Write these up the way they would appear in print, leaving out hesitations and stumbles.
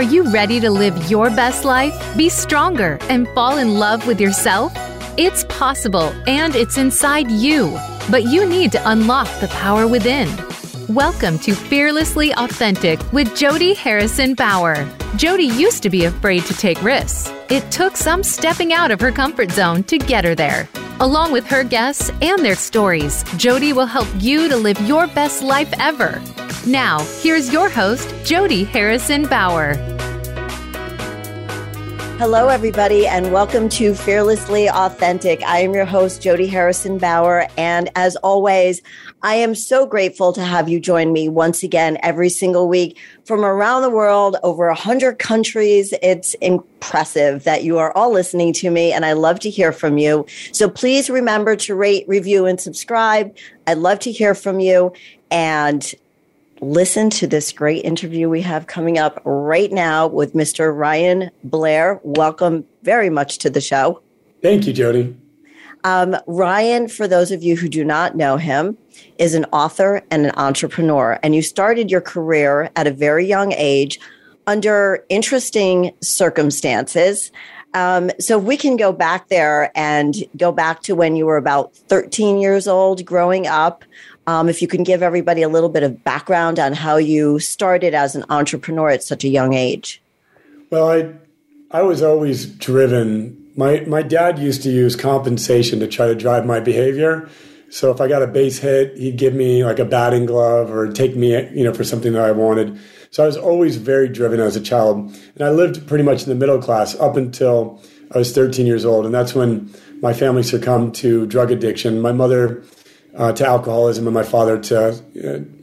Are you ready to live your best life, be stronger, and fall in love with yourself? It's possible, and it's inside you, but you need to unlock the power within. Welcome to Fearlessly Authentic with Jodi Harrison-Bauer. Jodi used to be afraid to take risks. It took some stepping out of her comfort zone to get her there. Along with her guests and their stories, Jodi will help you to live your best life ever. Now, here's your host, Jodi Harrison-Bauer. Hello, everybody, and welcome to Fearlessly Authentic. I am your host, Jodi Harrison-Bauer, and as always, I am so grateful to have you join me once again every single week from around the world, over 100 countries. It's impressive that you are all listening to me, and I love to hear from you. So please remember to rate, review, and subscribe. I'd love to hear from you, and listen to this great interview we have coming up right now with Mr. Ryan Blair. Welcome very much to the show. Thank you, Jodi. Ryan, for those of you who do not know him, is an author and an entrepreneur. And you started your career at a very young age under interesting circumstances. So we can go back there and go back to when you were about 13 years old growing up. If you can give everybody a little bit of background on how you started as an entrepreneur at such a young age. Well, I was always driven. My dad used to use compensation to try to drive my behavior. So if I got a base hit, he'd give me like a batting glove or take me, for something that I wanted. So I was always very driven as a child. And I lived pretty much in the middle class up until I was 13 years old. And that's when my family succumbed to drug addiction. My mother to alcoholism, and my father to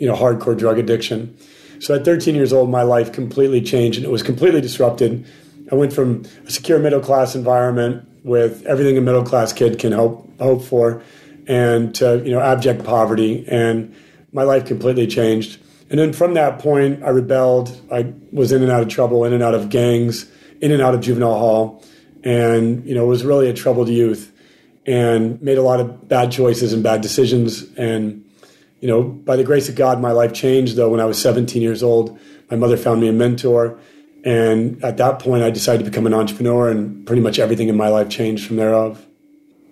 hardcore drug addiction. So at 13 years old, my life completely changed, and it was completely disrupted. I went from a secure middle-class environment with everything a middle-class kid can hope for, and to abject poverty, and my life completely changed. And then from that point, I rebelled. I was in and out of trouble, in and out of gangs, in and out of juvenile hall, and was really a troubled youth. And made a lot of bad choices and bad decisions. And, by the grace of God, my life changed, though. When I was 17 years old, my mother found me a mentor. And at that point, I decided to become an entrepreneur, and pretty much everything in my life changed from thereof.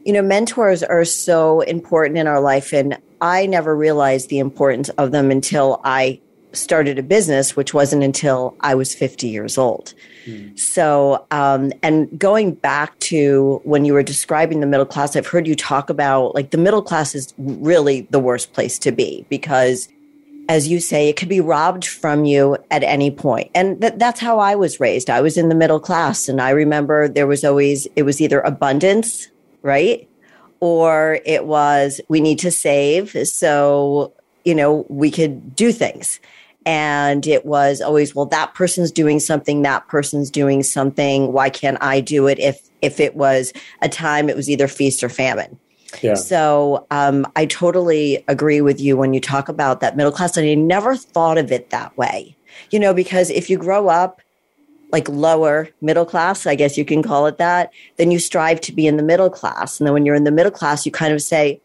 Mentors are so important in our life. And I never realized the importance of them until I started a business, which wasn't until I was 50 years old. So, and going back to when you were describing the middle class, I've heard you talk about like the middle class is really the worst place to be because, as you say, it could be robbed from you at any point. And that's how I was raised. I was in the middle class, and I remember it was either abundance, right? Or it was, we need to save so, we could do things. And it was always, well, that person's doing something, that person's doing something. Why can't I do it? If it was a time, it was either feast or famine. Yeah. So I totally agree with you when you talk about that middle class. And I never thought of it that way, because if you grow up like lower middle class, I guess you can call it that, then you strive to be in the middle class. And then when you're in the middle class, you kind of say,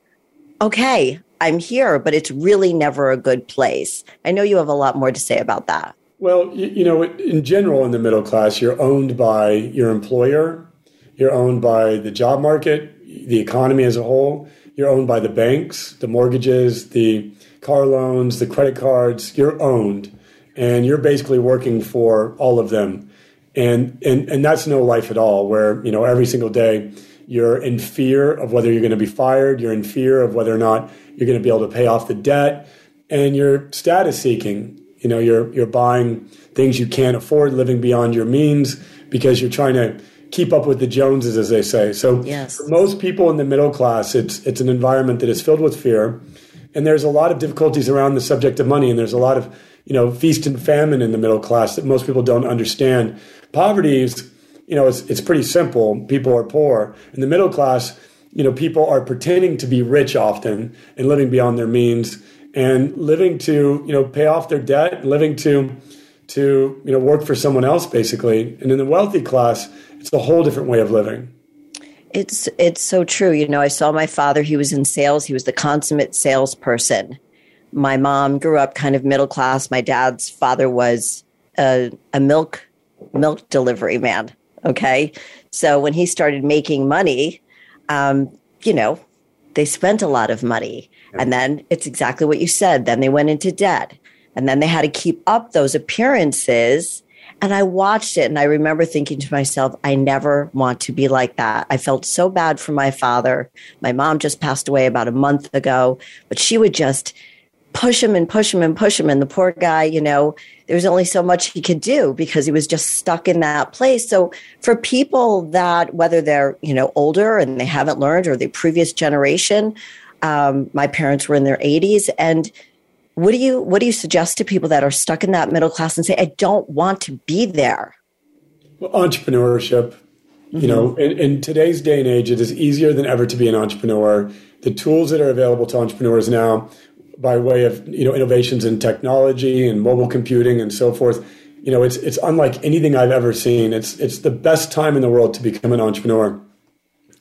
okay, I'm here, but it's really never a good place. I know you have a lot more to say about that. Well, in general, in the middle class, you're owned by your employer. You're owned by the job market, the economy as a whole. You're owned by the banks, the mortgages, the car loans, the credit cards. You're owned, and you're basically working for all of them. And that's no life at all, where, every single day you're in fear of whether you're going to be fired. You're in fear of whether or not you're going to be able to pay off the debt. And you're status seeking. You're buying things you can't afford, living beyond your means because you're trying to keep up with the Joneses, as they say. So yes. For most people in the middle class, it's an environment that is filled with fear. And there's a lot of difficulties around the subject of money. And there's a lot of, feast and famine in the middle class that most people don't understand. Poverty is it's pretty simple. People are poor. In the middle class, people are pretending to be rich often and living beyond their means and living to, pay off their debt, and living to work for someone else, basically. And in the wealthy class, it's a whole different way of living. It's so true. I saw my father. He was in sales. He was the consummate salesperson. My mom grew up kind of middle class. My dad's father was a milk milk delivery man. Okay. So when he started making money, they spent a lot of money. And then it's exactly what you said. Then they went into debt. And then they had to keep up those appearances. And I watched it. And I remember thinking to myself, I never want to be like that. I felt so bad for my father. My mom just passed away about a month ago, but she would just push him and push him and push him. And the poor guy, there was only so much he could do because he was just stuck in that place. So for people that, whether they're, older and they haven't learned, or the previous generation, my parents were in their 80s. And what do you suggest to people that are stuck in that middle class and say, I don't want to be there? Well, entrepreneurship, in today's day and age, it is easier than ever to be an entrepreneur. The tools that are available to entrepreneurs now, by way of innovations in technology and mobile computing and so forth, it's unlike anything I've ever seen. It's the best time in the world to become an entrepreneur.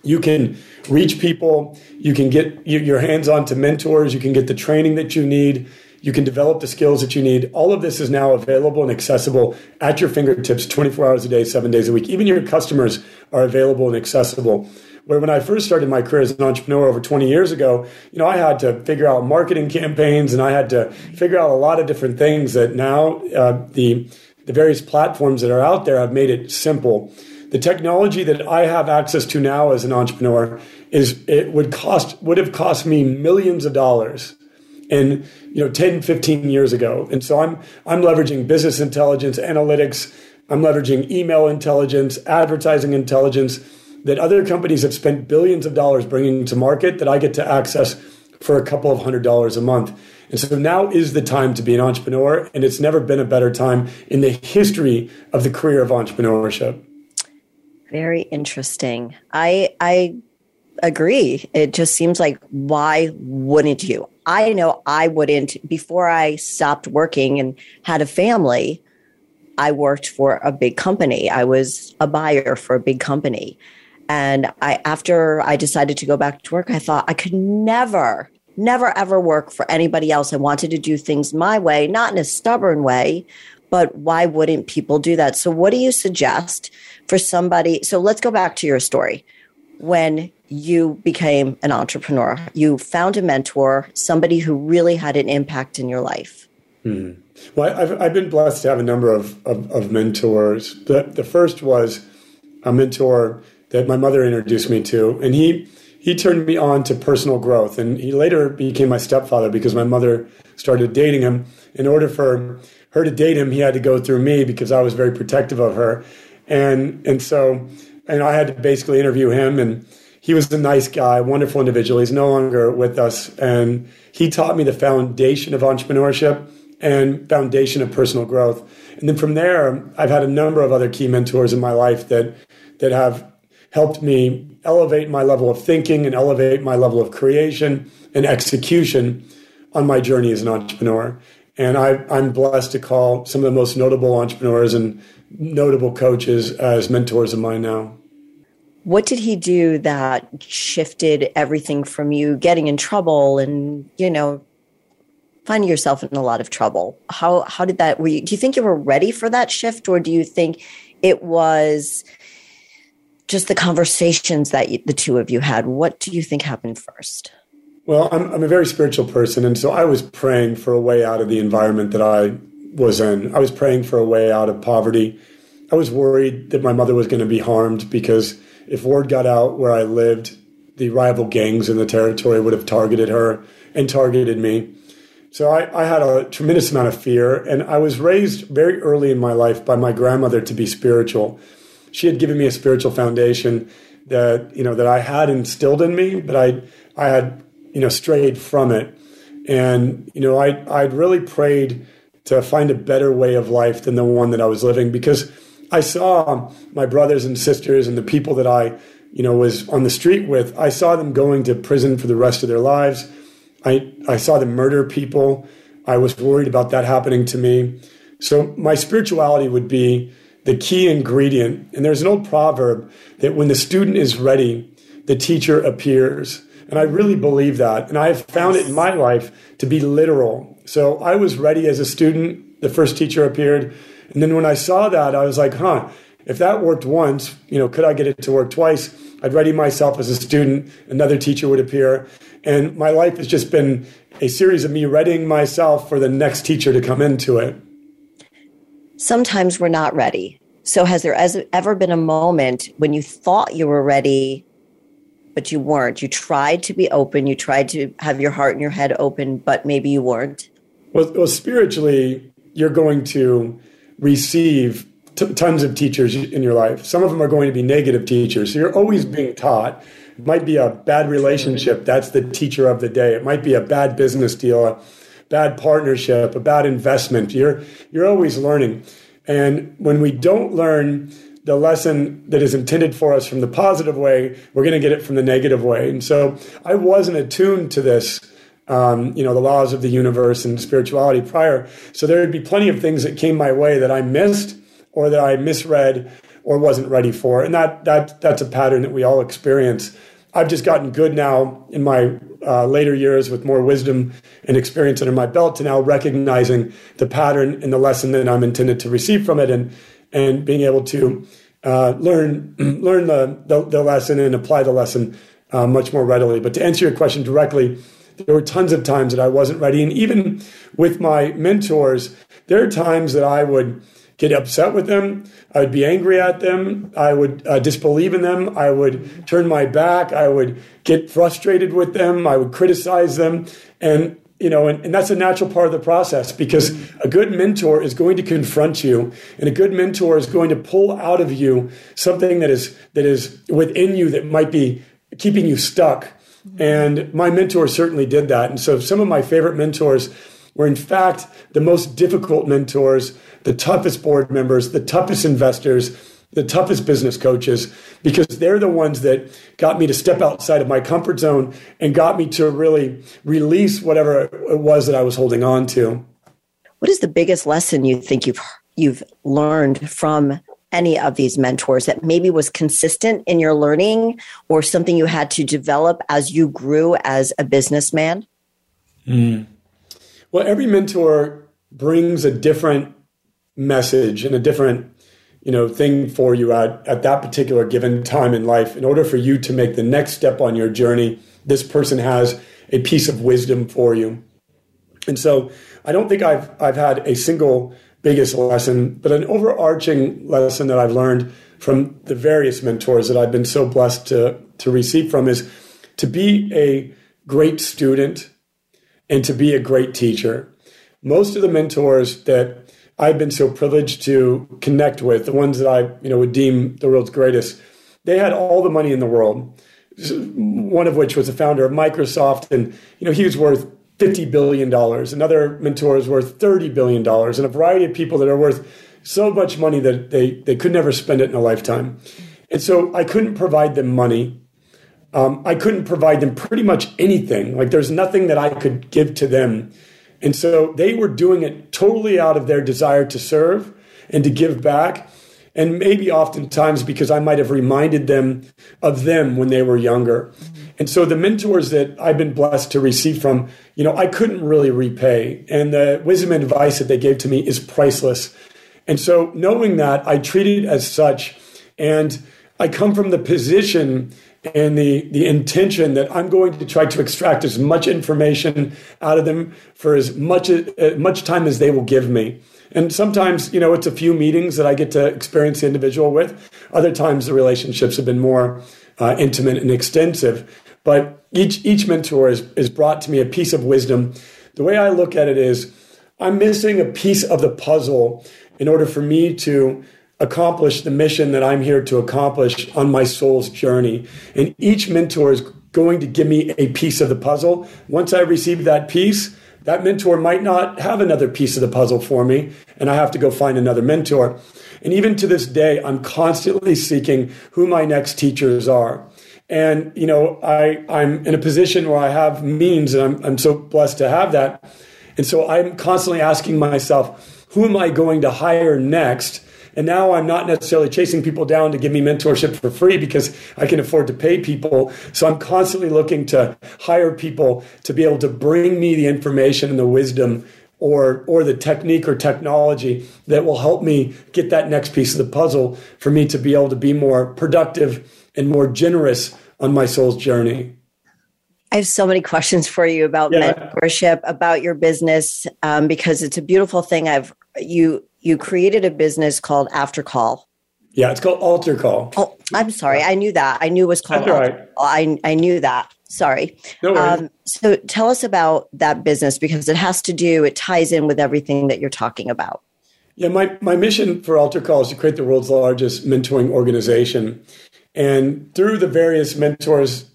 You can reach people. You can get your hands on to mentors. You can get the training that you need. You can develop the skills that you need. All of this is now available and accessible at your fingertips 24 hours a day, 7 days a week. Even your customers are available and accessible. Where when I first started my career as an entrepreneur over 20 years ago, I had to figure out marketing campaigns, and I had to figure out a lot of different things that now the various platforms that are out there have made it simple. The technology that I have access to now as an entrepreneur would have cost me millions of dollars in 10, 15 years ago. And so I'm leveraging business intelligence, analytics, I'm leveraging email intelligence, advertising intelligence, that other companies have spent billions of dollars bringing to market that I get to access for a couple of $100 a month. And so now is the time to be an entrepreneur, and it's never been a better time in the history of the career of entrepreneurship. Very interesting. I agree. It just seems like, why wouldn't you? I know I wouldn't. Before I stopped working and had a family, I worked for a big company. I was a buyer for a big company. And after I decided to go back to work, I thought I could never, ever work for anybody else. I wanted to do things my way, not in a stubborn way, but why wouldn't people do that? So what do you suggest for somebody? So let's go back to your story. When you became an entrepreneur, you found a mentor, somebody who really had an impact in your life. Well, I've been blessed to have a number of mentors. The first was a mentor that my mother introduced me to, and he turned me on to personal growth. And he later became my stepfather because my mother started dating him. In order for her to date him, he had to go through me because I was very protective of her. And so I had to basically interview him, and he was a nice guy, wonderful individual. He's no longer with us. And he taught me the foundation of entrepreneurship and foundation of personal growth. And then from there, I've had a number of other key mentors in my life that have helped me elevate my level of thinking and elevate my level of creation and execution on my journey as an entrepreneur. And I'm blessed to call some of the most notable entrepreneurs and notable coaches as mentors of mine now. What did he do that shifted everything from you getting in trouble and, finding yourself in a lot of trouble? How did that, do you think you were ready for that shift, or do you think it was just the conversations that the two of you had? What do you think happened first? Well, I'm a very spiritual person. And so I was praying for a way out of the environment that I was in. I was praying for a way out of poverty. I was worried that my mother was going to be harmed, because if word got out where I lived, the rival gangs in the territory would have targeted her and targeted me. So I had a tremendous amount of fear, and I was raised very early in my life by my grandmother to be spiritual. She had given me a spiritual foundation that, that I had instilled in me, but I had, strayed from it. And, I'd really prayed to find a better way of life than the one that I was living, because I saw my brothers and sisters and the people that I, was on the street with, I saw them going to prison for the rest of their lives. I saw them murder people. I was worried about that happening to me. So my spirituality would be the key ingredient. And there's an old proverb that when the student is ready, the teacher appears. And I really believe that. And I have found it in my life to be literal. So I was ready as a student. The first teacher appeared. And then when I saw that, I was like, if that worked once, could I get it to work twice? I'd ready myself as a student. Another teacher would appear. And my life has just been a series of me readying myself for the next teacher to come into it. Sometimes we're not ready. So has there ever been a moment when you thought you were ready, but you weren't? You tried to be open. You tried to have your heart and your head open, but maybe you weren't. Well, spiritually, you're going to receive tons of teachers in your life. Some of them are going to be negative teachers. So you're always being taught. It might be a bad relationship. That's the teacher of the day. It might be a bad business deal, a bad partnership, a bad investment. You're always learning. And when we don't learn the lesson that is intended for us from the positive way, we're going to get it from the negative way. And so I wasn't attuned to this, the laws of the universe and spirituality prior. So there would be plenty of things that came my way that I missed or that I misread or wasn't ready for. And that's a pattern that we all experience. I've just gotten good now in my later years with more wisdom and experience under my belt to now recognizing the pattern and the lesson that I'm intended to receive from it and being able to learn the lesson and apply the lesson much more readily. But to answer your question directly, there were tons of times that I wasn't ready. And even with my mentors, there are times that I would get upset with them. I would be angry at them. I would disbelieve in them. I would turn my back. I would get frustrated with them. I would criticize them. And that's a natural part of the process, because a good mentor is going to confront you, and a good mentor is going to pull out of you something that is within you that might be keeping you stuck. And my mentor certainly did that. And so some of my favorite mentors were, in fact, the most difficult mentors, the toughest board members, the toughest investors, the toughest business coaches, because they're the ones that got me to step outside of my comfort zone and got me to really release whatever it was that I was holding on to. What is the biggest lesson you think you've learned from any of these mentors that maybe was consistent in your learning or something you had to develop as you grew as a businessman? Well, every mentor brings a different message and a different thing for you at that particular given time in life. In order for you to make the next step on your journey, this person has a piece of wisdom for you. And so I don't think I've had a single biggest lesson, but an overarching lesson that I've learned from the various mentors that I've been so blessed to receive from is to be a great student and to be a great teacher. Most of the mentors that I've been so privileged to connect with, the ones that I would deem the world's greatest, they had all the money in the world, one of which was the founder of Microsoft, and he was worth $50 billion. Another mentor is worth $30 billion, and a variety of people that are worth so much money that they could never spend it in a lifetime. And so I couldn't provide them money. I couldn't provide them pretty much anything. Like, there's nothing that I could give to them. And so they were doing it totally out of their desire to serve and to give back. And maybe oftentimes because I might have reminded them of them when they were younger. And so the mentors that I've been blessed to receive from, I couldn't really repay. And the wisdom and advice that they gave to me is priceless. And so knowing that, I treat it as such. And I come from the position and the intention that I'm going to try to extract as much information out of them for as much time as they will give me. And sometimes, it's a few meetings that I get to experience the individual with. Other times, the relationships have been more intimate and extensive. But each mentor has brought to me a piece of wisdom. The way I look at it is I'm missing a piece of the puzzle in order for me to accomplish the mission that I'm here to accomplish on my soul's journey. And each mentor is going to give me a piece of the puzzle. Once I receive that piece, that mentor might not have another piece of the puzzle for me, and I have to go find another mentor. And even to this day, I'm constantly seeking who my next teachers are. And, I'm in a position where I have means, and I'm so blessed to have that. And so I'm constantly asking myself, who am I going to hire next? And now I'm not necessarily chasing people down to give me mentorship for free because I can afford to pay people. So I'm constantly looking to hire people to be able to bring me the information and the wisdom or the technique or technology that will help me get that next piece of the puzzle for me to be able to be more productive and more generous on my soul's journey. I have so many questions for you about mentorship, about your business, because it's a beautiful thing. You created a business called AlterCall. Yeah, it's called AlterCall. Oh, I'm sorry. I knew that. I knew it was called AlterCall. I knew that. Sorry. No worries. So tell us about that business, because it ties in with everything that you're talking about. Yeah, my mission for AlterCall is to create the world's largest mentoring organization. And through the various mentors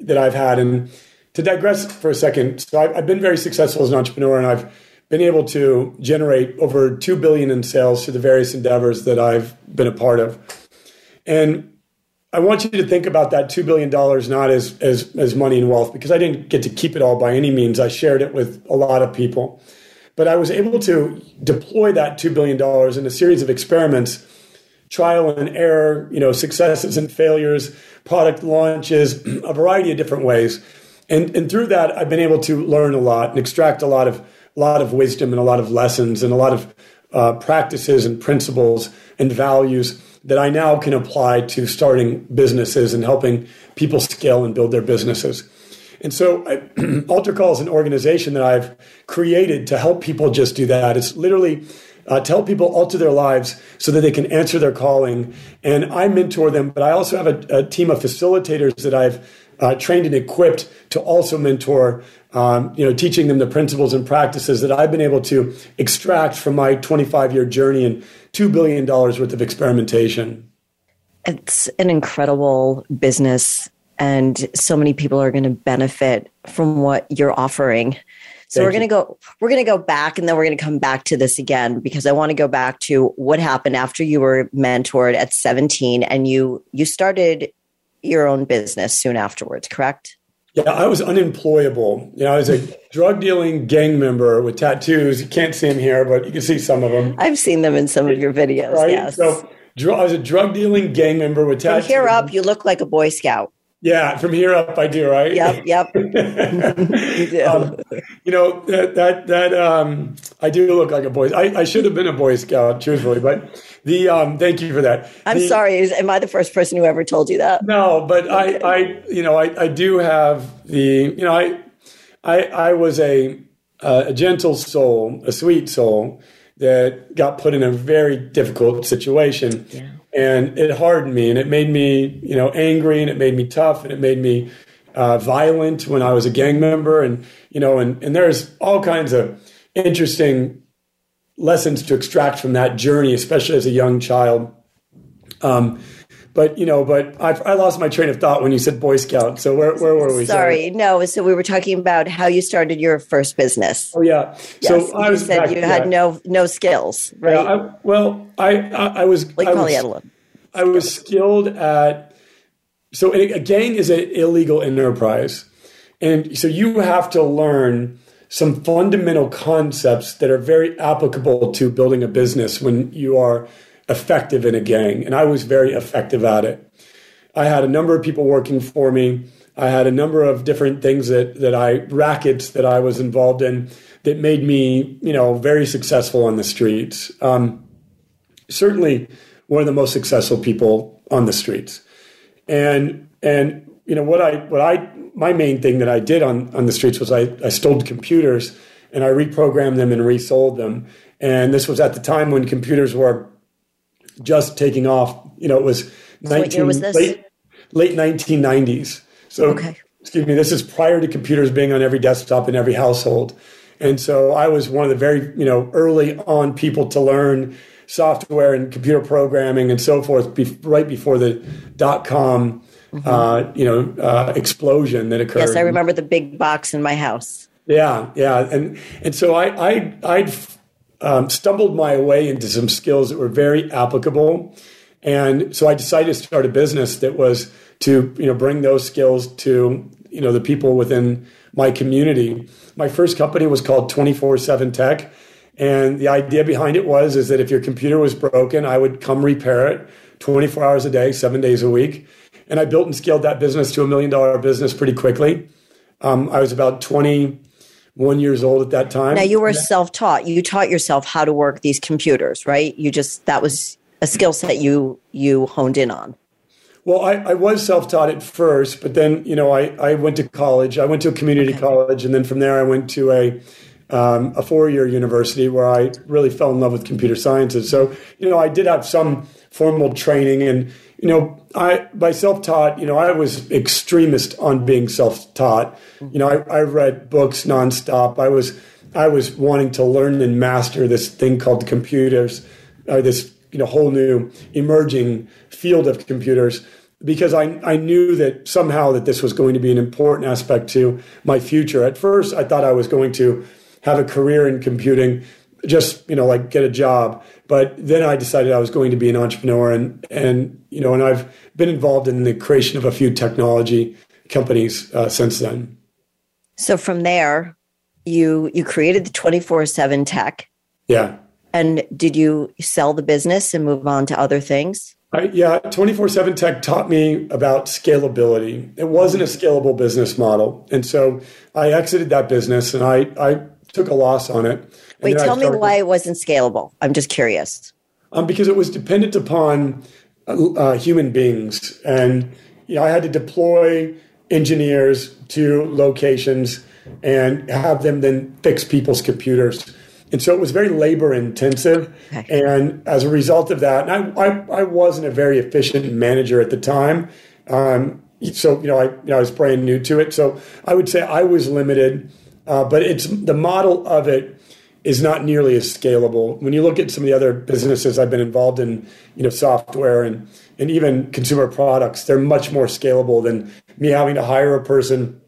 that I've had, and to digress for a second, so I've been very successful as an entrepreneur, and I've been able to generate over $2 billion in sales through the various endeavors that I've been a part of. And I want you to think about that $2 billion not as money and wealth, because I didn't get to keep it all by any means. I shared it with a lot of people. But I was able to deploy that $2 billion in a series of experiments, trial and error, successes and failures, product launches, a variety of different ways. And through that, I've been able to learn a lot and extract a lot of wisdom and a lot of lessons and a lot of practices and principles and values that I now can apply to starting businesses and helping people scale and build their businesses. And so AlterCall is an organization that I've created to help people just do that. It's literally to help people alter their lives so that they can answer their calling. And I mentor them, but I also have a team of facilitators that I've trained and equipped to also mentor, teaching them the principles and practices that I've been able to extract from my 25-year journey and $2 billion worth of experimentation. It's an incredible business, and so many people are going to benefit from what you're offering. So we're going to go back, and then we're going to come back to this again, because I want to go back to what happened after you were mentored at 17 and you started your own business soon afterwards, correct? Yeah, I was unemployable. I was a drug dealing gang member with tattoos. You can't see them here, but you can see some of them. I've seen them in some of your videos, right? Yes. So I was a drug dealing gang member with tattoos. From here up, you look like a Boy Scout. Yeah, from here up, I do, right? Yep. You do. I do look like a Boy Scout. I should have been a Boy Scout, truthfully, but thank you for that. I'm sorry. Am I the first person who ever told you that? No, but okay. I do have I was a gentle soul, a sweet soul that got put in a very difficult situation. Yeah. And it hardened me, and it made me, angry, and it made me tough, and it made me violent when I was a gang member. And, and there's all kinds of interesting lessons to extract from that journey, especially as a young child. But I lost my train of thought when you said Boy Scout. So where were we? Sorry. No. So we were talking about how you started your first business. Oh yeah. Yes, so I was said you had no skills, right? Yeah, I was like polyethylene. I was skilled at. So a gang is an illegal enterprise, and so you have to learn some fundamental concepts that are very applicable to building a business when you are effective in a gang. And I was very effective at it. I had a number of people working for me. I had a number of different things rackets that I was involved in that made me, very successful on the streets. Certainly one of the most successful people on the streets. And my main thing that I did on the streets was I stole computers and I reprogrammed them and resold them. And this was at the time when computers were just taking off. It was late 1990s. So, okay. Excuse me, this is prior to computers being on every desktop in every household. And so I was one of the very, early on people to learn software and computer programming and so forth, right before the dot-com explosion that occurred. Yes, I remember the big box in my house. Yeah, and so I'd stumbled my way into some skills that were very applicable, and so I decided to start a business that was to bring those skills to the people within my community. My first company was called 24/7 Tech, and the idea behind it was that if your computer was broken, I would come repair it 24 hours a day, 7 days a week. And I built and scaled that business to a $1 million business pretty quickly. I was about 20 1 year old at that time. Now, you were self-taught. You taught yourself how to work these computers, right? You just, that was a skill set you honed in on. Well, I was self-taught at first, but then, you know, I went to college. I went to a community college, and then from there I went to a four-year university where I really fell in love with computer sciences. So, you know, I did have some formal training, and, you know, by self-taught, you know, I was extremist on being self-taught. You know, I read books nonstop. I was wanting to learn and master this thing called computers, this, you know, whole new emerging field of computers, because I knew that somehow that this was going to be an important aspect to my future. At first, I thought I was going to have a career in computing, just, you know, like get a job. But then I decided I was going to be an entrepreneur, and you know, and I've been involved in the creation of a few technology companies since then. So from there, you created the 24/7 Tech. Yeah. And did you sell the business and move on to other things? 24/7 Tech taught me about scalability. It wasn't a scalable business model. And so I exited that business, and I took a loss on it. Wait, tell me why it wasn't scalable. I'm just curious. Because it was dependent upon human beings. And you know, I had to deploy engineers to locations and have them then fix people's computers. And so it was very labor intensive. Okay. And as a result of that, and I wasn't a very efficient manager at the time. So, I was brand new to it. So I would say I was limited, but it's the model of it is not nearly as scalable. When you look at some of the other businesses I've been involved in, you know, software and even consumer products, they're much more scalable than me having to hire a person,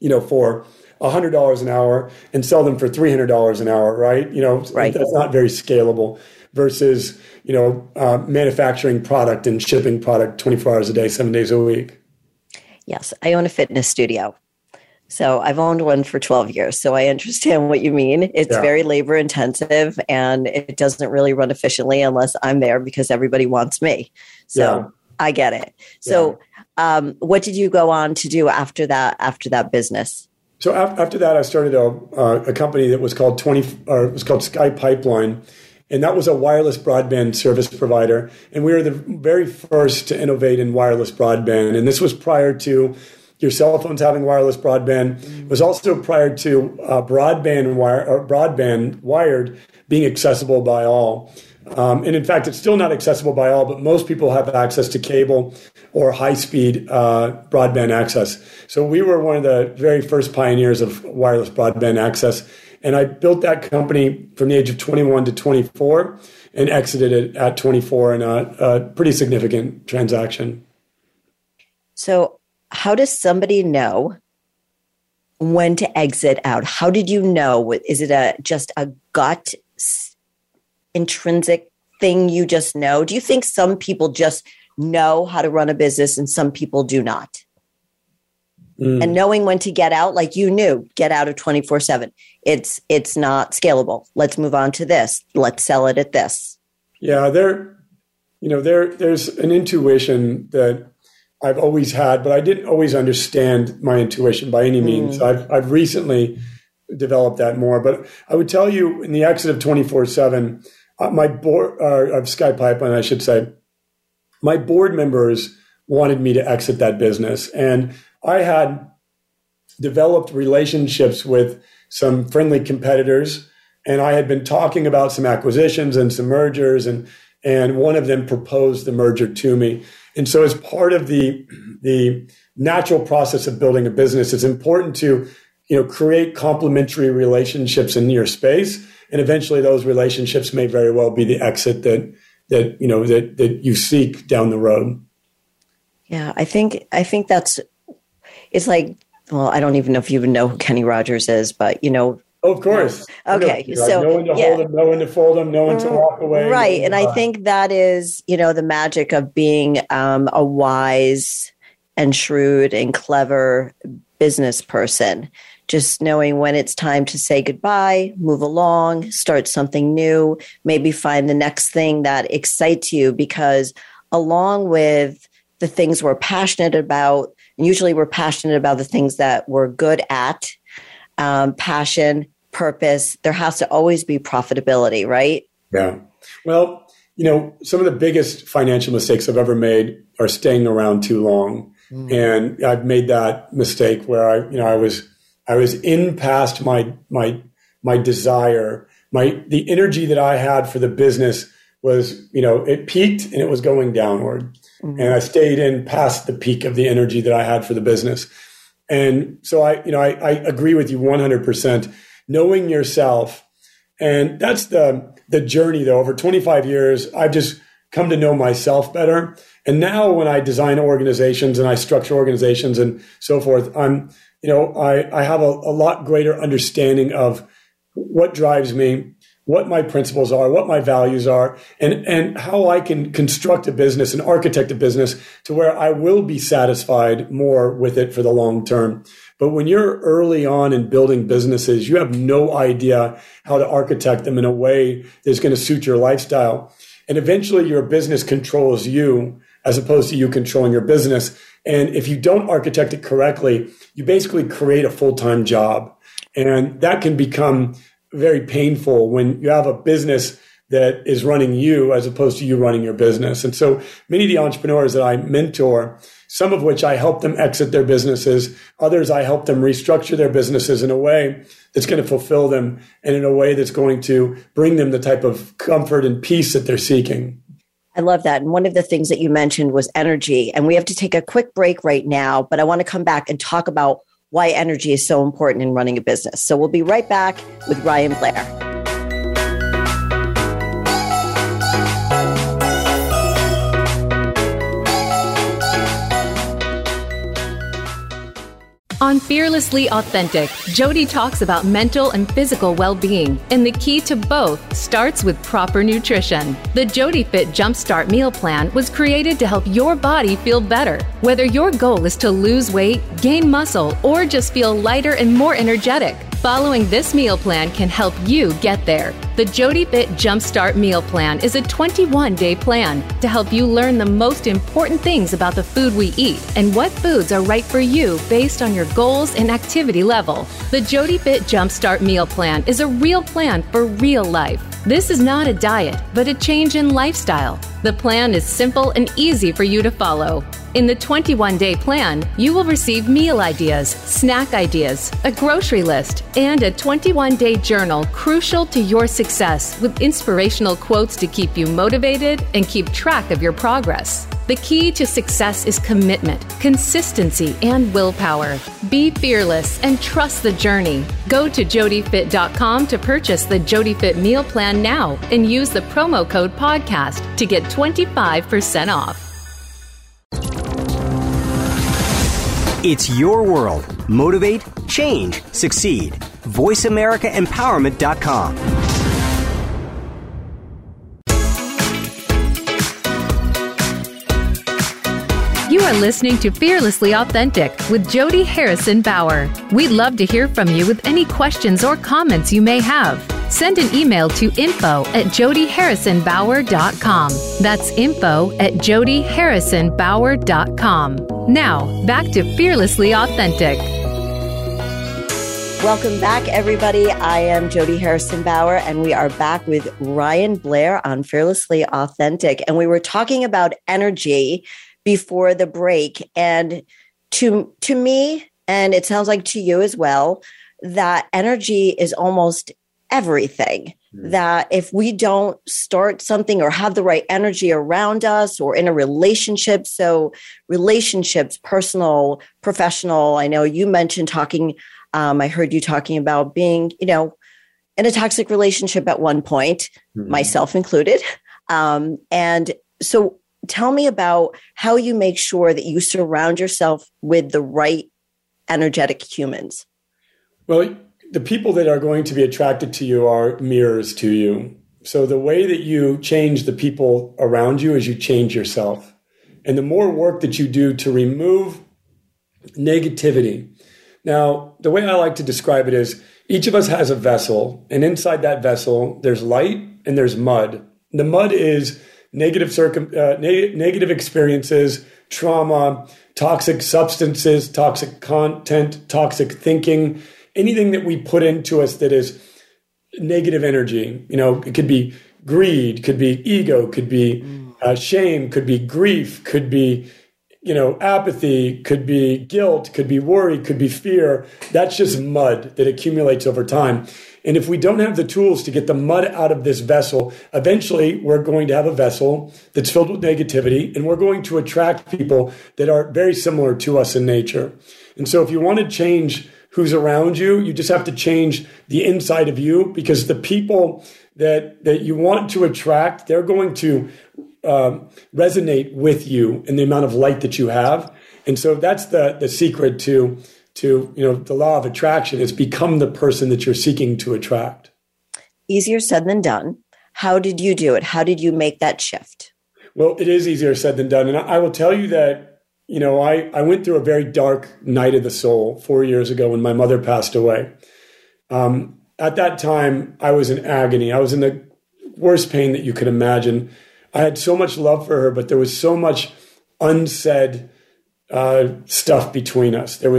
you know, for $100 an hour and sell them for $300 an hour, right? You know, right. That's not very scalable versus, you know, manufacturing product and shipping product 24 hours a day, 7 days a week. Yes. I own a fitness studio. So I've owned one for 12 years. So I understand what you mean. It's very labor intensive, and it doesn't really run efficiently unless I'm there because everybody wants me. So I get it. So what did you go on to do after that business? So after that, I started a company that was called Sky Pipeline, and that was a wireless broadband service provider. And we were the very first to innovate in wireless broadband. And this was prior to your cell phones having wireless broadband. It was also prior to broadband wired being accessible by all. And in fact, it's still not accessible by all, but most people have access to cable or high-speed broadband access. So we were one of the very first pioneers of wireless broadband access. And I built that company from the age of 21 to 24 and exited it at 24 in a pretty significant transaction. So how does somebody know when to exit out? How did you know? Is it just a gut intrinsic thing you just know? Do you think some people just know how to run a business and some people do not? And knowing when to get out, like you knew, get out of 24/7. It's not scalable. Let's move on to this. Let's sell it at this. Yeah, there's an intuition that I've always had, but I didn't always understand my intuition by any means. I've recently developed that more, but I would tell you in the exit of 24/7, my board of Sky Pipeline, I should say, my board members wanted me to exit that business, and I had developed relationships with some friendly competitors, and I had been talking about some acquisitions and some mergers, and one of them proposed the merger to me. And so, as part of the natural process of building a business, it's important to create complementary relationships in your space, and eventually those relationships may very well be the exit that you seek down the road. Yeah, I think that's, it's like, well, I don't even know if you even know who Kenny Rogers is, but you know. Oh, of course. Okay. So no one to hold them, no one to fold them, no one to walk away. Right. And I think that is, the magic of being a wise and shrewd and clever business person, just knowing when it's time to say goodbye, move along, start something new, maybe find the next thing that excites you, because along with the things we're passionate about, and usually we're passionate about the things that we're good at, passion, purpose. There has to always be profitability, right? Yeah. Well, you know, some of the biggest financial mistakes I've ever made are staying around too long. Mm. And I've made that mistake where I was in past my desire. The energy that I had for the business was, you know, it peaked and it was going downward. Mm-hmm. And I stayed in past the peak of the energy that I had for the business. And so I agree with you 100%, knowing yourself. And that's the journey though. Over 25 years, I've just come to know myself better. And now when I design organizations and I structure organizations and so forth, I have a lot greater understanding of what drives me, what my principles are, what my values are, and how I can construct a business and architect a business to where I will be satisfied more with it for the long term. But when you're early on in building businesses, you have no idea how to architect them in a way that's going to suit your lifestyle. And eventually your business controls you as opposed to you controlling your business. And if you don't architect it correctly, you basically create a full-time job. And that can become very painful when you have a business that is running you as opposed to you running your business. And so many of the entrepreneurs that I mentor, some of which I help them exit their businesses, others I help them restructure their businesses in a way that's going to fulfill them and in a way that's going to bring them the type of comfort and peace that they're seeking. I love that. And one of the things that you mentioned was energy. And we have to take a quick break right now, but I want to come back and talk about why energy is so important in running a business. So we'll be right back with Ryan Blair. On Fearlessly Authentic, Jodi talks about mental and physical well-being, and the key to both starts with proper nutrition. The Jodi Fit Jumpstart Meal Plan was created to help your body feel better. Whether your goal is to lose weight, gain muscle, or just feel lighter and more energetic, following this meal plan can help you get there. The Jodi Fit Jumpstart Meal Plan is a 21-day plan to help you learn the most important things about the food we eat and what foods are right for you based on your goals and activity level. The Jodi Fit Jumpstart Meal Plan is a real plan for real life. This is not a diet, but a change in lifestyle. The plan is simple and easy for you to follow. In the 21-day plan, you will receive meal ideas, snack ideas, a grocery list, and a 21-day journal crucial to your success with inspirational quotes to keep you motivated and keep track of your progress. The key to success is commitment, consistency, and willpower. Be fearless and trust the journey. Go to JodiFit.com to purchase the Jodi Fit meal plan now and use the promo code PODCAST to get 25% off. It's your world. Motivate, change, succeed. VoiceAmericaEmpowerment.com. You are listening to Fearlessly Authentic with Jodi Harrison-Bauer. We'd love to hear from you with any questions or comments you may have. Send an email to info@JodiHarrisonBauer.com. That's info@JodiHarrisonBauer.com. Now, back to Fearlessly Authentic. Welcome back, everybody. I am Jodi Harrison-Bauer, and we are back with Ryan Blair on Fearlessly Authentic. And we were talking about energy before the break. And to me, and it sounds like to you as well, that energy is almost everything. That if we don't start something or have the right energy around us or in a relationship, so relationships, personal, professional, I know you mentioned talking, I heard you talking about being, you know, in a toxic relationship at one point, mm-hmm. myself included. And so tell me about how you make sure that you surround yourself with the right energetic humans. Well, the people that are going to be attracted to you are mirrors to you. So the way that you change the people around you is you change yourself. And the more work that you do to remove negativity. Now, the way I like to describe it is each of us has a vessel, and inside that vessel, there's light and there's mud. The mud is negative experiences, trauma, toxic substances, toxic content, toxic thinking, anything that we put into us that is negative energy, you know, it could be greed, could be ego, could be shame, could be grief, could be, you know, apathy, could be guilt, could be worry, could be fear. That's just mud that accumulates over time. And if we don't have the tools to get the mud out of this vessel, eventually we're going to have a vessel that's filled with negativity, and we're going to attract people that are very similar to us in nature. And so if you want to change who's around you, you just have to change the inside of you, because the people that you want to attract, they're going to resonate with you and the amount of light that you have. And so that's the secret to you know, the law of attraction is become the person that you're seeking to attract. Easier said than done. How did you do it? How did you make that shift? Well, it is easier said than done. And I will tell you that, you know, I went through a very dark night of the soul 4 years ago when my mother passed away. At that time, I was in agony. I was in the worst pain that you could imagine. I had so much love for her, but there was so much unsaid stuff between us. There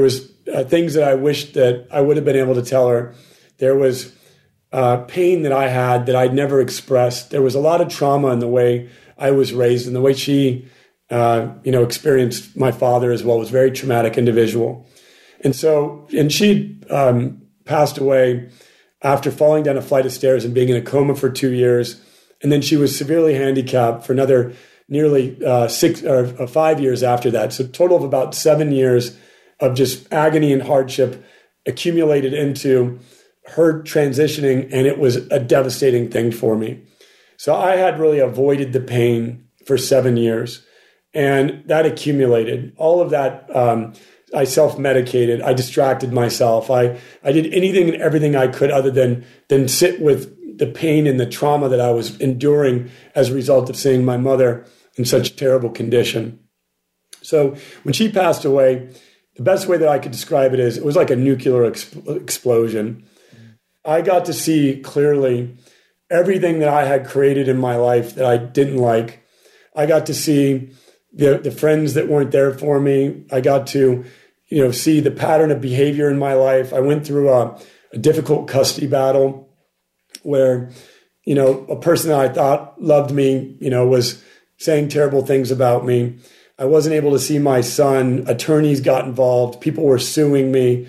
was things that I wished that I would have been able to tell her. There was pain that I had that I'd never expressed. There was a lot of trauma in the way I was raised and the way she, experienced my father as well. It was a very traumatic individual. And she passed away after falling down a flight of stairs and being in a coma for 2 years. And then she was severely handicapped for another nearly 5 years after that. So total of about 7 years of just agony and hardship accumulated into her transitioning, and it was a devastating thing for me. So I had really avoided the pain for 7 years, and that accumulated. All of that, I self-medicated, I distracted myself, I did anything and everything I could other than sit with the pain and the trauma that I was enduring as a result of seeing my mother in such terrible condition. So when she passed away, the best way that I could describe it is it was like a nuclear explosion. I got to see clearly everything that I had created in my life that I didn't like. I got to see the friends that weren't there for me. I got to, you know, see the pattern of behavior in my life. I went through a difficult custody battle where, you know, a person that I thought loved me, you know, was saying terrible things about me. I wasn't able to see my son. Attorneys got involved. People were suing me.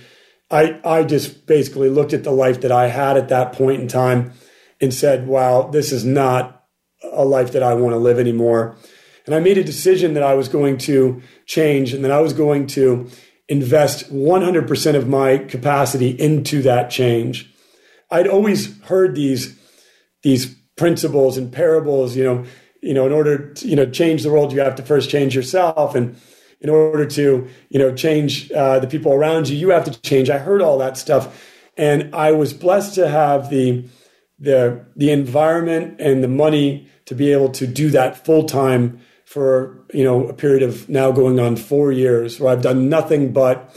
I just basically looked at the life that I had at that point in time and said, wow, this is not a life that I want to live anymore. And I made a decision that I was going to change and that I was going to invest 100% of my capacity into that change. I'd always heard these principles and parables, you know, in order to, you know, change the world, you have to first change yourself. And in order to, you know, change the people around you, you have to change. I heard all that stuff. And I was blessed to have the environment and the money to be able to do that full time for, you know, a period of now going on 4 years where I've done nothing but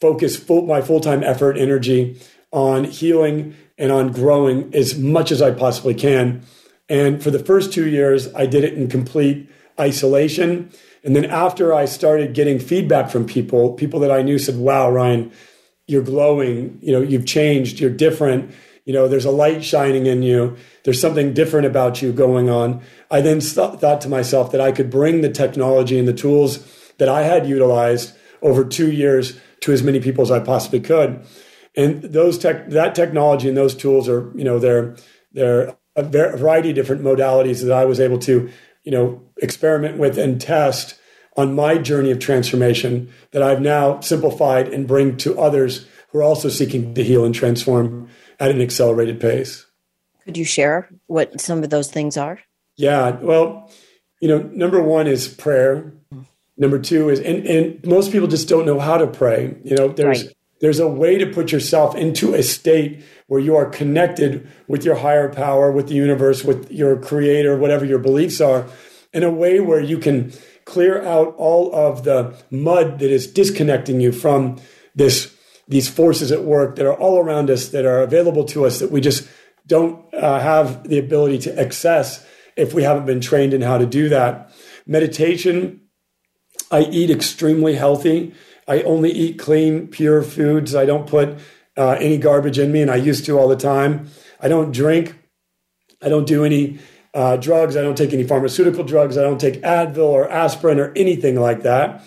focus my full-time effort, energy on healing and on growing as much as I possibly can. And for the first 2 years, I did it in complete isolation. And then after I started getting feedback from people that I knew said, wow, Ryan, you're glowing, you know, you've changed, you're different, you know, there's a light shining in you, there's something different about you going on. I then thought to myself that I could bring the technology and the tools that I had utilized over 2 years to as many people as I possibly could. And that technology and those tools are, you know, they're a variety of different modalities that I was able to, you know, experiment with and test on my journey of transformation that I've now simplified and bring to others who are also seeking to heal and transform at an accelerated pace. Could you share what some of those things are? Yeah. Well, you know, number one is prayer. Number two is, and most people just don't know how to pray. You know, there's a way to put yourself into a state where you are connected with your higher power, with the universe, with your creator, whatever your beliefs are, in a way where you can clear out all of the mud that is disconnecting you from these forces at work that are all around us, that are available to us, that we just don't have the ability to access if we haven't been trained in how to do that. Meditation. I eat extremely healthy. I only eat clean, pure foods. I don't put any garbage in me, and I used to all the time. I don't drink. I don't do any drugs. I don't take any pharmaceutical drugs. I don't take Advil or aspirin or anything like that.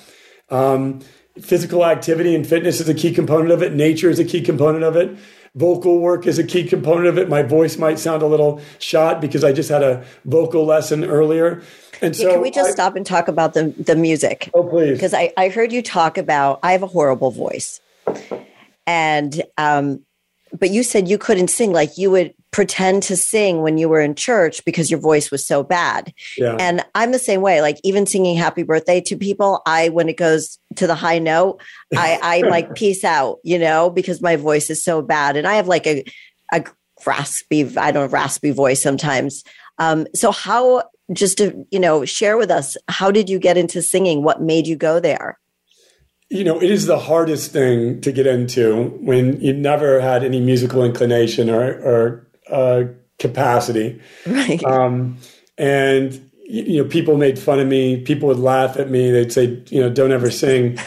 Physical activity and fitness is a key component of it. Nature is a key component of it. Vocal work is a key component of it. My voice might sound a little shot because I just had a vocal lesson earlier. And so, can we just stop and talk about the music? Oh, please. Because I heard you talk about, I have a horrible voice. And, but you said you couldn't sing, like you would pretend to sing when you were in church because your voice was so bad. Yeah. And I'm the same way, like even singing happy birthday to people, when it goes to the high note, I like peace out, you know, because my voice is so bad. And I have like a raspy voice sometimes. So how, just to, you know, share with us, how did you get into singing? What made you go there? You know, it is the hardest thing to get into when you've never had any musical inclination or capacity. Right. And, you know, people made fun of me. People would laugh at me. They'd say, you know, don't ever sing.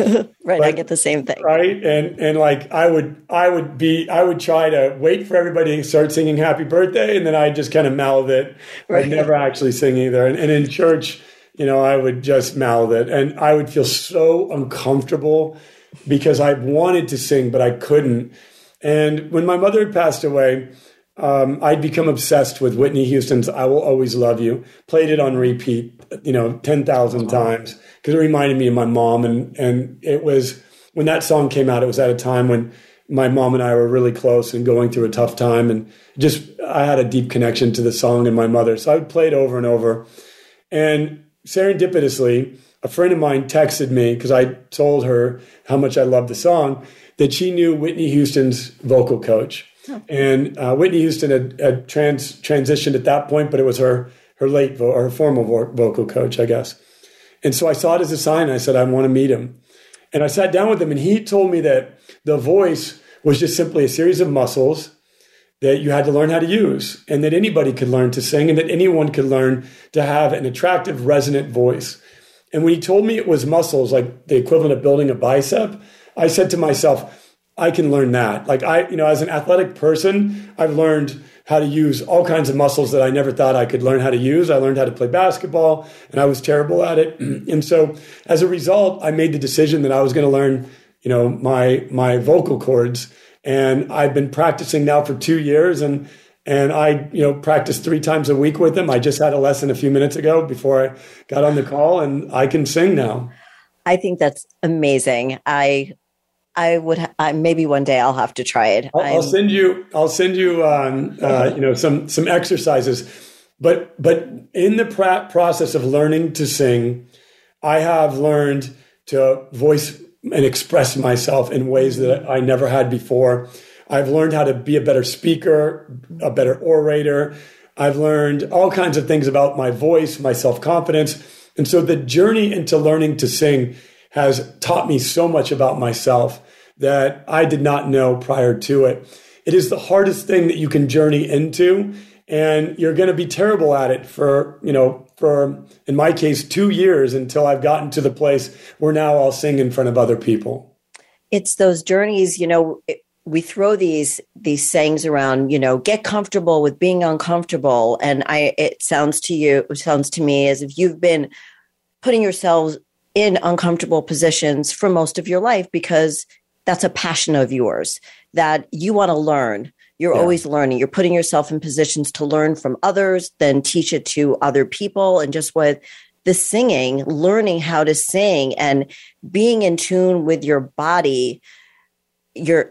Right. But, I get the same thing. Right. And like, I would try to wait for everybody to start singing happy birthday. And then I just kind of mouth it. Right. I'd never actually sing either. And in church, you know, I would just mouth it, and I would feel so uncomfortable because I wanted to sing, but I couldn't. And when my mother had passed away, I'd become obsessed with Whitney Houston's "I Will Always Love You." Played it on repeat, you know, 10,000 times because it reminded me of my mom. And it was, when that song came out, it was at a time when my mom and I were really close and going through a tough time, and just I had a deep connection to the song and my mother, so I would play it over and over. And serendipitously, a friend of mine texted me because I told her how much I loved the song, that she knew Whitney Houston's vocal coach. Oh. And Whitney Houston had transitioned at that point, but it was her late or her former vocal coach, I guess. And so I saw it as a sign. I said, I want to meet him. And I sat down with him, and he told me that the voice was just simply a series of muscles that you had to learn how to use, and that anybody could learn to sing, and that anyone could learn to have an attractive, resonant voice. And when he told me it was muscles, like the equivalent of building a bicep, I said to myself, I can learn that. Like as an athletic person, I've learned how to use all kinds of muscles that I never thought I could learn how to use. I learned how to play basketball, and I was terrible at it. And so as a result, I made the decision that I was going to learn, you know, my vocal cords. And I've been practicing now for 2 years, and I, you know, practice 3 times a week with them. I just had a lesson a few minutes ago before I got on the call, and I can sing now. I think that's amazing. I maybe one day I'll have to try it. I'll send you you know, some exercises, but in the process of learning to sing, I have learned to voice and express myself in ways that I never had before. I've learned how to be a better speaker, a better orator. I've learned all kinds of things about my voice, my self-confidence. And so the journey into learning to sing has taught me so much about myself that I did not know prior to it. It is the hardest thing that you can journey into, and you're going to be terrible at it for, in my case, 2 years, until I've gotten to the place where now I'll sing in front of other people. It's those journeys, you know, we throw these sayings around, you know, get comfortable with being uncomfortable. And it sounds to me as if you've been putting yourselves in uncomfortable positions for most of your life, because that's a passion of yours that you want to learn. You're always learning. You're putting yourself in positions to learn from others, then teach it to other people. And just with the singing, learning how to sing and being in tune with your body, your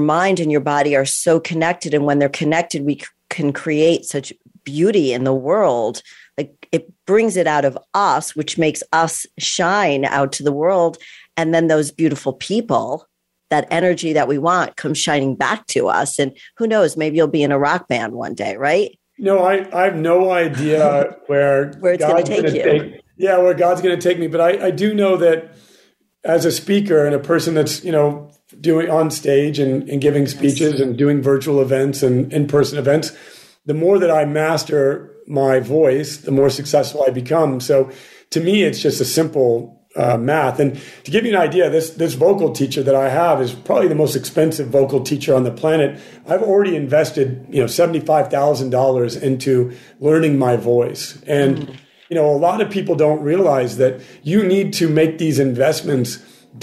mind and your body are so connected. And when they're connected, we can create such beauty in the world. Like, it brings it out of us, which makes us shine out to the world. And then those beautiful people, that energy that we want, comes shining back to us. And who knows, maybe you'll be in a rock band one day, right? No, I have no idea where it's going to take you. Where God's going to take me. But I do know that as a speaker and a person that's, you know, doing on stage and giving speeches and doing virtual events and in-person events, the more that I master my voice, the more successful I become. So to me, it's just a simple math. And to give you an idea, this vocal teacher that I have is probably the most expensive vocal teacher on the planet. I've already invested, $75,000 into learning my voice. And, a lot of people don't realize that you need to make these investments.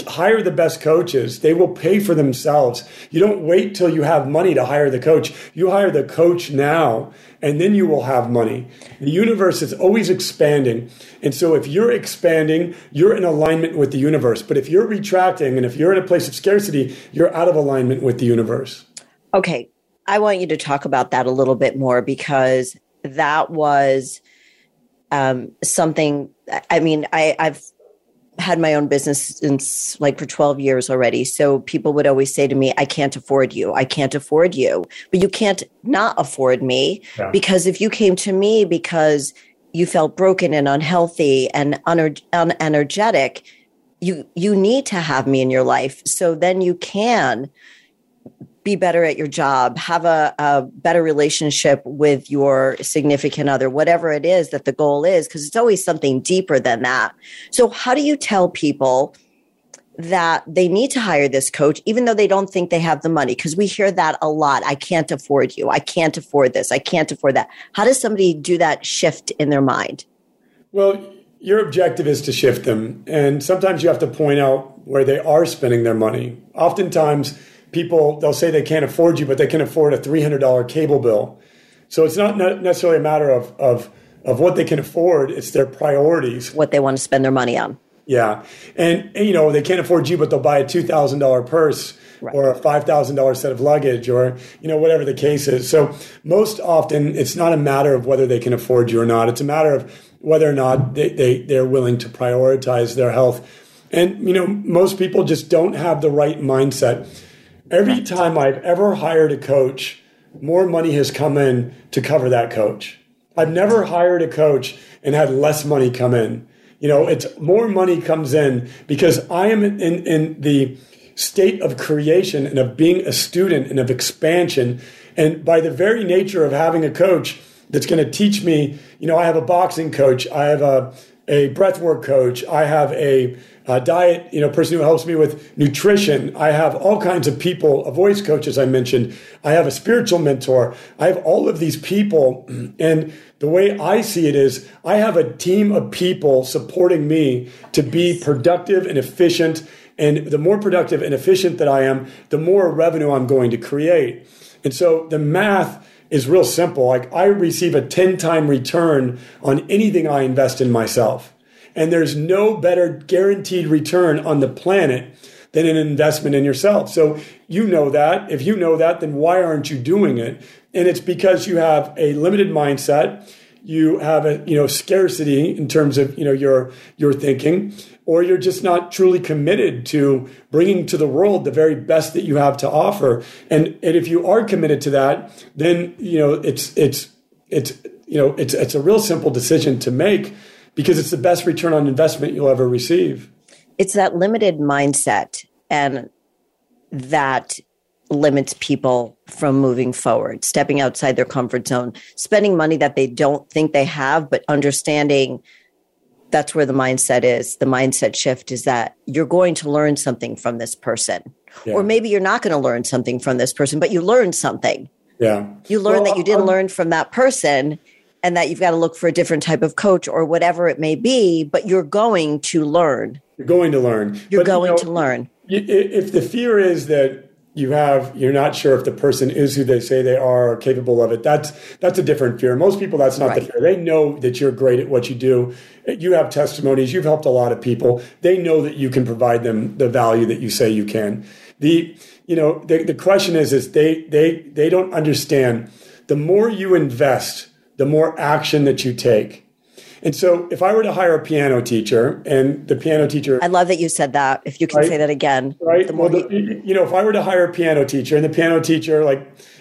Hire the best coaches. They will pay for themselves. You don't wait till you have money to hire the coach. You hire the coach now, and then you will have money. The universe is always expanding. And so if you're expanding, you're in alignment with the universe. But if you're retracting and if you're in a place of scarcity, you're out of alignment with the universe. Okay. I want you to talk about that a little bit more, because that was something, I've had my own business since for 12 years already. So people would always say to me, I can't afford you. I can't afford you, but you can't not afford me, because if you came to me because you felt broken and unhealthy and unenergetic, you need to have me in your life. So then you can be better at your job, have a better relationship with your significant other, whatever it is that the goal is, because it's always something deeper than that. So how do you tell people that they need to hire this coach, even though they don't think they have the money? Because we hear that a lot. I can't afford you. I can't afford this. I can't afford that. How does somebody do that shift in their mind? Well, your objective is to shift them. And sometimes you have to point out where they are spending their money. Oftentimes, people, they'll say they can't afford you, but they can afford a $300 cable bill. So it's not necessarily a matter of what they can afford. It's their priorities. What they want to spend their money on. Yeah. And they can't afford you, but they'll buy a $2,000 purse, right, or a $5,000 set of luggage, or, whatever the case is. So most often it's not a matter of whether they can afford you or not. It's a matter of whether or not they're willing to prioritize their health. And, most people just don't have the right mindset. Every time I've ever hired a coach, more money has come in to cover that coach. I've never hired a coach and had less money come in. It's more money comes in because I am in the state of creation and of being a student and of expansion. And by the very nature of having a coach that's going to teach me, I have a boxing coach, I have a breathwork coach, I have a diet, person who helps me with nutrition. I have all kinds of people, a voice coach, as I mentioned. I have a spiritual mentor. I have all of these people. And the way I see it is I have a team of people supporting me to be productive and efficient. And the more productive and efficient that I am, the more revenue I'm going to create. And so the math is real simple. Like I receive a 10-time return on anything I invest in myself. And there's no better guaranteed return on the planet than an investment in yourself. So you know that. If you know that, then why aren't you doing it? And it's because you have a limited mindset. You have a, scarcity in terms of, your thinking, or you're just not truly committed to bringing to the world the very best that you have to offer. And if you are committed to that, then, it's a real simple decision to make, because it's the best return on investment you'll ever receive. It's that limited mindset, and that limits people from moving forward, stepping outside their comfort zone, spending money that they don't think they have, but understanding that's where the mindset is. The mindset shift is that you're going to learn something from this person. Yeah. Or maybe you're not going to learn something from this person, but you learn something. Yeah. You learn that you didn't learn from that person, and that you've got to look for a different type of coach or whatever it may be, but you're going to learn. You're going to learn. You're going to learn. If the fear is that you're not sure if the person is who they say they are or capable of it, that's a different fear. Most people, that's not the fear. They know that you're great at what you do. You have testimonies. You've helped a lot of people. They know that you can provide them the value that you say you can. The question is they don't understand. The more you invest, the more action that you take. And so if I were to hire a piano teacher, and the piano teacher... I love that you said that. If you can say that again. Right. If I were to hire a piano teacher, and the piano teacher,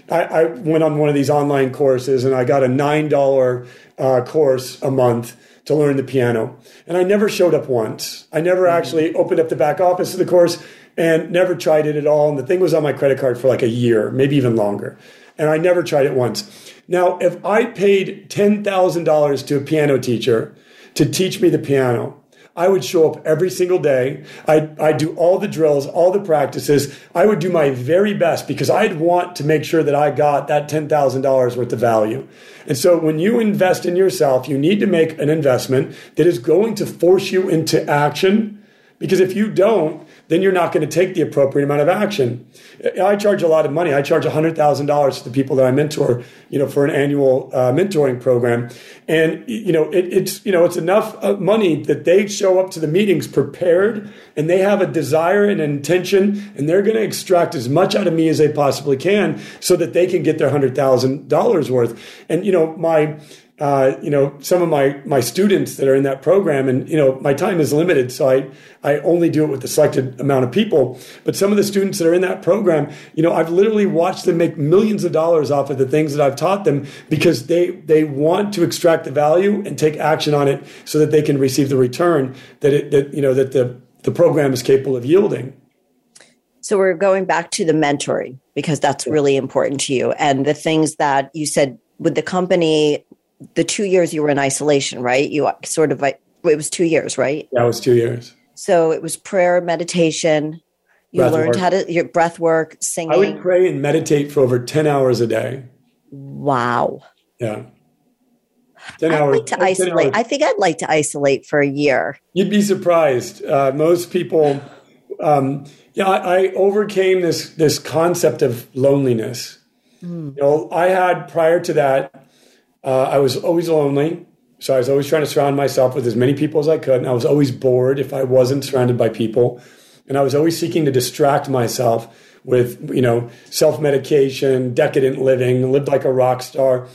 I went on one of these online courses and I got a $9 course a month to learn the piano. And I never showed up once. I never actually opened up the back office of the course and never tried it at all. And the thing was on my credit card for a year, maybe even longer. And I never tried it once. Now, if I paid $10,000 to a piano teacher to teach me the piano, I would show up every single day. I'd do all the drills, all the practices. I would do my very best because I'd want to make sure that I got that $10,000 worth of value. And so when you invest in yourself, you need to make an investment that is going to force you into action, because if you don't, then you're not going to take the appropriate amount of action. I charge a lot of money. I charge $100,000 to the people that I mentor, for an annual mentoring program. And, it's enough money that they show up to the meetings prepared, and they have a desire and intention, and they're going to extract as much out of me as they possibly can so that they can get their $100,000 worth. And, some of my students that are in that program, and, my time is limited, so I only do it with a selected amount of people. But some of the students that are in that program, I've literally watched them make millions of dollars off of the things that I've taught them, because they want to extract the value and take action on it so that they can receive the return that the program is capable of yielding. So we're going back to the mentoring, because that's really important to you. And the things that you said with the company, the 2 years you were in isolation, right? You sort of, it was 2 years, right? Yeah, it was 2 years. So it was prayer, meditation. You learned how to, your breath work, singing. I would pray and meditate for over 10 hours a day. Wow. Yeah. 10 I'd hours. Like to isolate. Hours. I think I'd like to isolate for a year. You'd be surprised. Most people, I overcame this concept of loneliness. Mm. I had, prior to that, I was always lonely. So I was always trying to surround myself with as many people as I could. And I was always bored if I wasn't surrounded by people. And I was always seeking to distract myself with, self-medication, decadent living, lived like a rock star.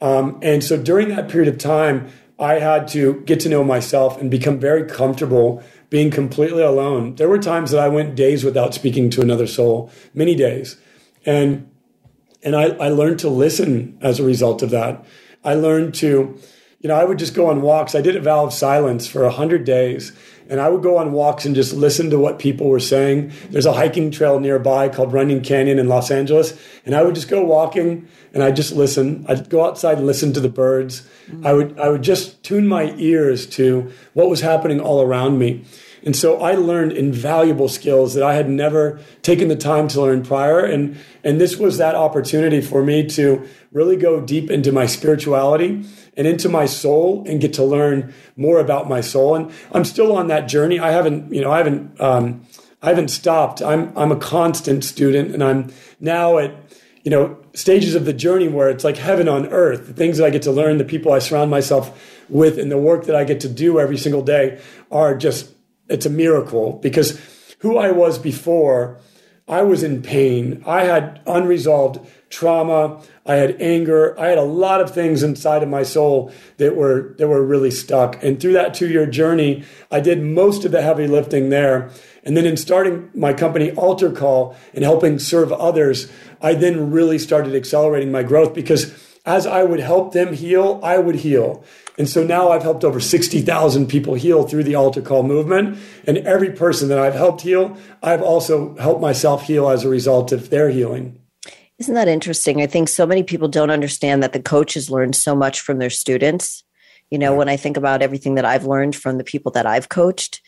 And so during that period of time, I had to get to know myself and become very comfortable being completely alone. There were times that I went days without speaking to another soul, many days. And I learned to listen as a result of that. I learned to, I would just go on walks. I did a vow of silence for 100 days, and I would go on walks and just listen to what people were saying. There's a hiking trail nearby called Running Canyon in Los Angeles, and I would just go walking and I'd just listen. I'd go outside and listen to the birds. Mm-hmm. I would just tune my ears to what was happening all around me. And so I learned invaluable skills that I had never taken the time to learn prior. And this was that opportunity for me to really go deep into my spirituality and into my soul and get to learn more about my soul. And I'm still on that journey. I haven't stopped. I'm a constant student, and I'm now at, stages of the journey where it's like heaven on earth, the things that I get to learn, the people I surround myself with, and the work that I get to do every single day are just, it's a miracle, because who I was before, I was in pain. I had unresolved trauma. I had anger. I had a lot of things inside of my soul that were really stuck. And through that 2-year journey, I did most of the heavy lifting there. And then in starting my company, AlterCall, and helping serve others, I then really started accelerating my growth, because as I would help them heal, I would heal. And so now I've helped over 60,000 people heal through the AlterCall movement. And every person that I've helped heal, I've also helped myself heal as a result of their healing. Isn't that interesting? I think so many people don't understand that the coaches learn so much from their students. Yeah. When I think about everything that I've learned from the people that I've coached,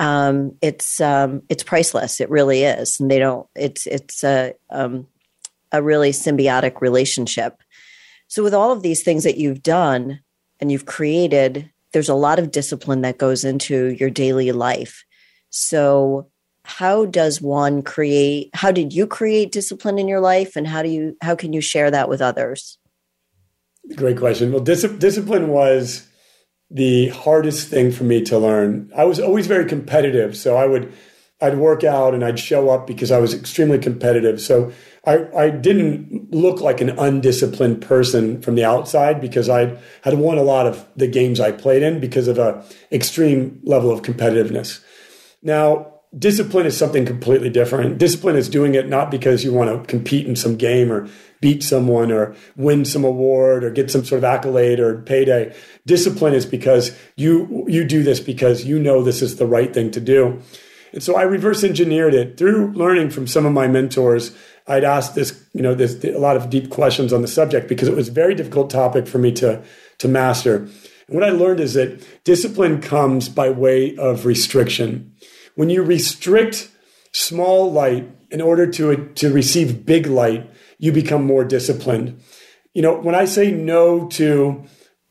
it's priceless. It really is. And it's a really symbiotic relationship. So with all of these things that you've done and you've created, there's a lot of discipline that goes into your daily life. So how did you create discipline in your life, and how can you share that with others? Great question. Well, discipline was the hardest thing for me to learn. I was always very competitive. So I'd work out and I'd show up because I was extremely competitive. So I didn't look like an undisciplined person from the outside, because I had won a lot of the games I played in because of an extreme level of competitiveness. Now, discipline is something completely different. Discipline is doing it not because you want to compete in some game or beat someone or win some award or get some sort of accolade or payday. Discipline is because you do this because you know this is the right thing to do. And so I reverse engineered it through learning from some of my mentors. I'd asked a lot of deep questions on the subject, because it was a very difficult topic for me to master. And what I learned is that discipline comes by way of restriction. When you restrict small light in order to receive big light, you become more disciplined. You know, when I say no to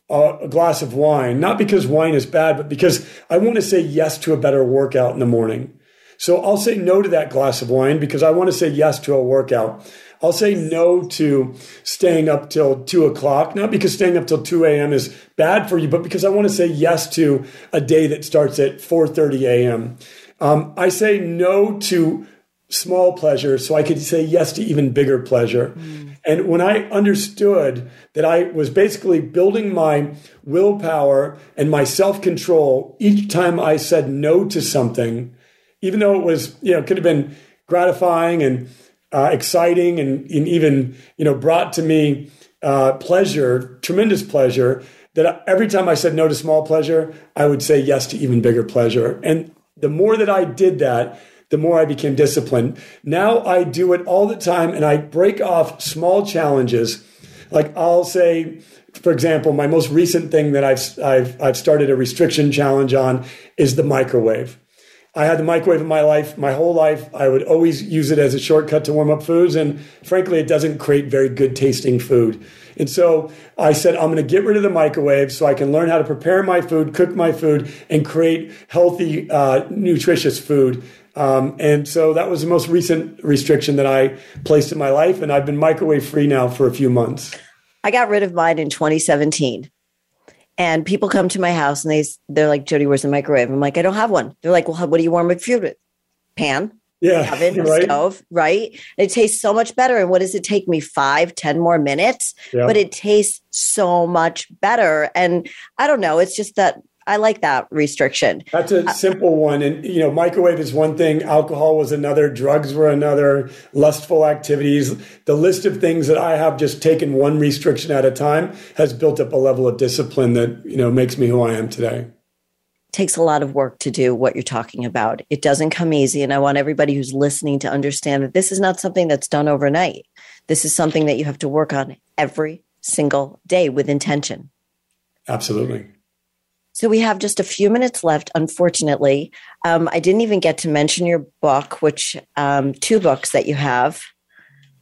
a glass of wine, not because wine is bad, but because I want to say yes to a better workout in the morning. So I'll say no to that glass of wine because I want to say yes to a workout. I'll say no to staying up till 2 o'clock, not because staying up till 2 a.m. is bad for you, but because I want to say yes to a day that starts at 4:30 a.m. I say no to small pleasure so I could say yes to even bigger pleasure. Mm. And when I understood that I was basically building my willpower and my self-control each time I said no to something, even though it was, you know, could have been gratifying and exciting and even, you know, brought to me pleasure, tremendous pleasure, that every time I said no to small pleasure, I would say yes to even bigger pleasure. And the more that I did that, the more I became disciplined. Now I do it all the time and I break off small challenges. Like I'll say, for example, my most recent thing that I've started a restriction challenge on is the microwave. I had the microwave in my life, my whole life. I would always use it as a shortcut to warm up foods. And frankly, it doesn't create very good tasting food. And so I said, I'm going to get rid of the microwave so I can learn how to prepare my food, cook my food, and create healthy, nutritious food. And so that was the most recent restriction that I placed in my life. And I've been microwave free now for a few months. I got rid of mine in 2017. And people come to my house and they're like, Jodi, where's the microwave? I'm like, I don't have one. They're like, well, what do you warm up food with? Pan, oven, right? Stove, right? And it tastes so much better. And what does it take me? 5, 10 more minutes? Yeah. But it tastes so much better. And I don't know. It's just that I like that restriction. That's a simple one. And, you know, microwave is one thing. Alcohol was another. Drugs were another. Lustful activities. The list of things that I have just taken one restriction at a time has built up a level of discipline that, you know, makes me who I am today. Takes a lot of work to do what you're talking about. It doesn't come easy. And I want everybody who's listening to understand that this is not something that's done overnight. This is something that you have to work on every single day with intention. Absolutely. So we have just a few minutes left, unfortunately. I didn't even get to mention your book, which 2 books that you have,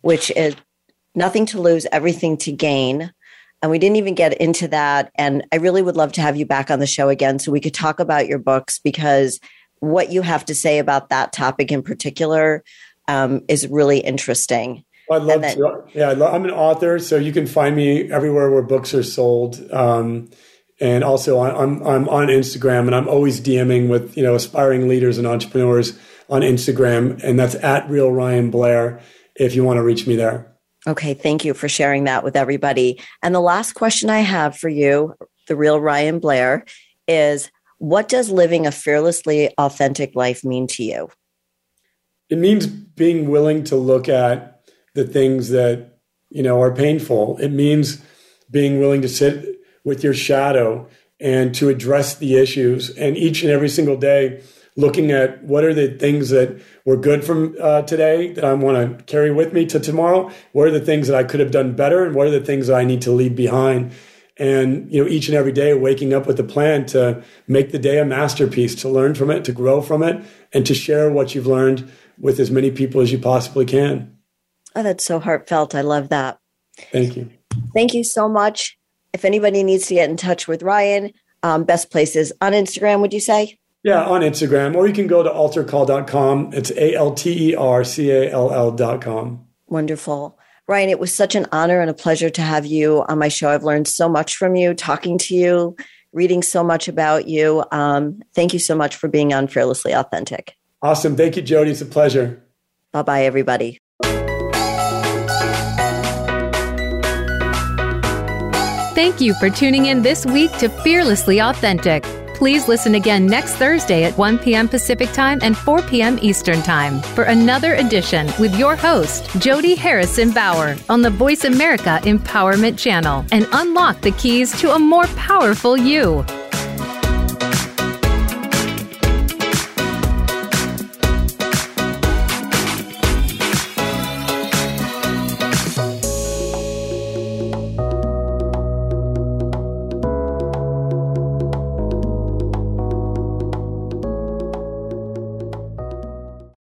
which is Nothing to Lose, Everything to Gain. And we didn't even get into that. And I really would love to have you back on the show again so we could talk about your books, because what you have to say about that topic in particular is really interesting. Well, I'd love to. Yeah, I'm an author, so you can find me everywhere where books are sold. And also, I'm on Instagram, and I'm always DMing with, you know, aspiring leaders and entrepreneurs on Instagram, and that's @RealRyanBlair if you want to reach me there. Okay, thank you for sharing that with everybody. And the last question I have for you, the Real Ryan Blair, is what does living a fearlessly authentic life mean to you? It means being willing to look at the things that, you know, are painful. It means being willing to sit with your shadow and to address the issues, and each and every single day looking at what are the things that were good from today that I want to carry with me to tomorrow, what are the things that I could have done better, and what are the things that I need to leave behind. And, you know, each and every day waking up with a plan to make the day a masterpiece, to learn from it, to grow from it, and to share what you've learned with as many people as you possibly can. Oh, that's so heartfelt. I love that. Thank you. Thank you so much. If anybody needs to get in touch with Ryan, best places on Instagram, would you say? Yeah, on Instagram. Or you can go to altercall.com. It's ALTERCALL.com. Wonderful. Ryan, it was such an honor and a pleasure to have you on my show. I've learned so much from you, talking to you, reading so much about you. Thank you so much for being on Fearlessly Authentic. Awesome. Thank you, Jodi. It's a pleasure. Bye-bye, everybody. Thank you for tuning in this week to Fearlessly Authentic. Please listen again next Thursday at 1 p.m. Pacific Time and 4 p.m. Eastern Time for another edition with your host, Jodi Harrison-Bauer, on the Voice America Empowerment Channel, and unlock the keys to a more powerful you.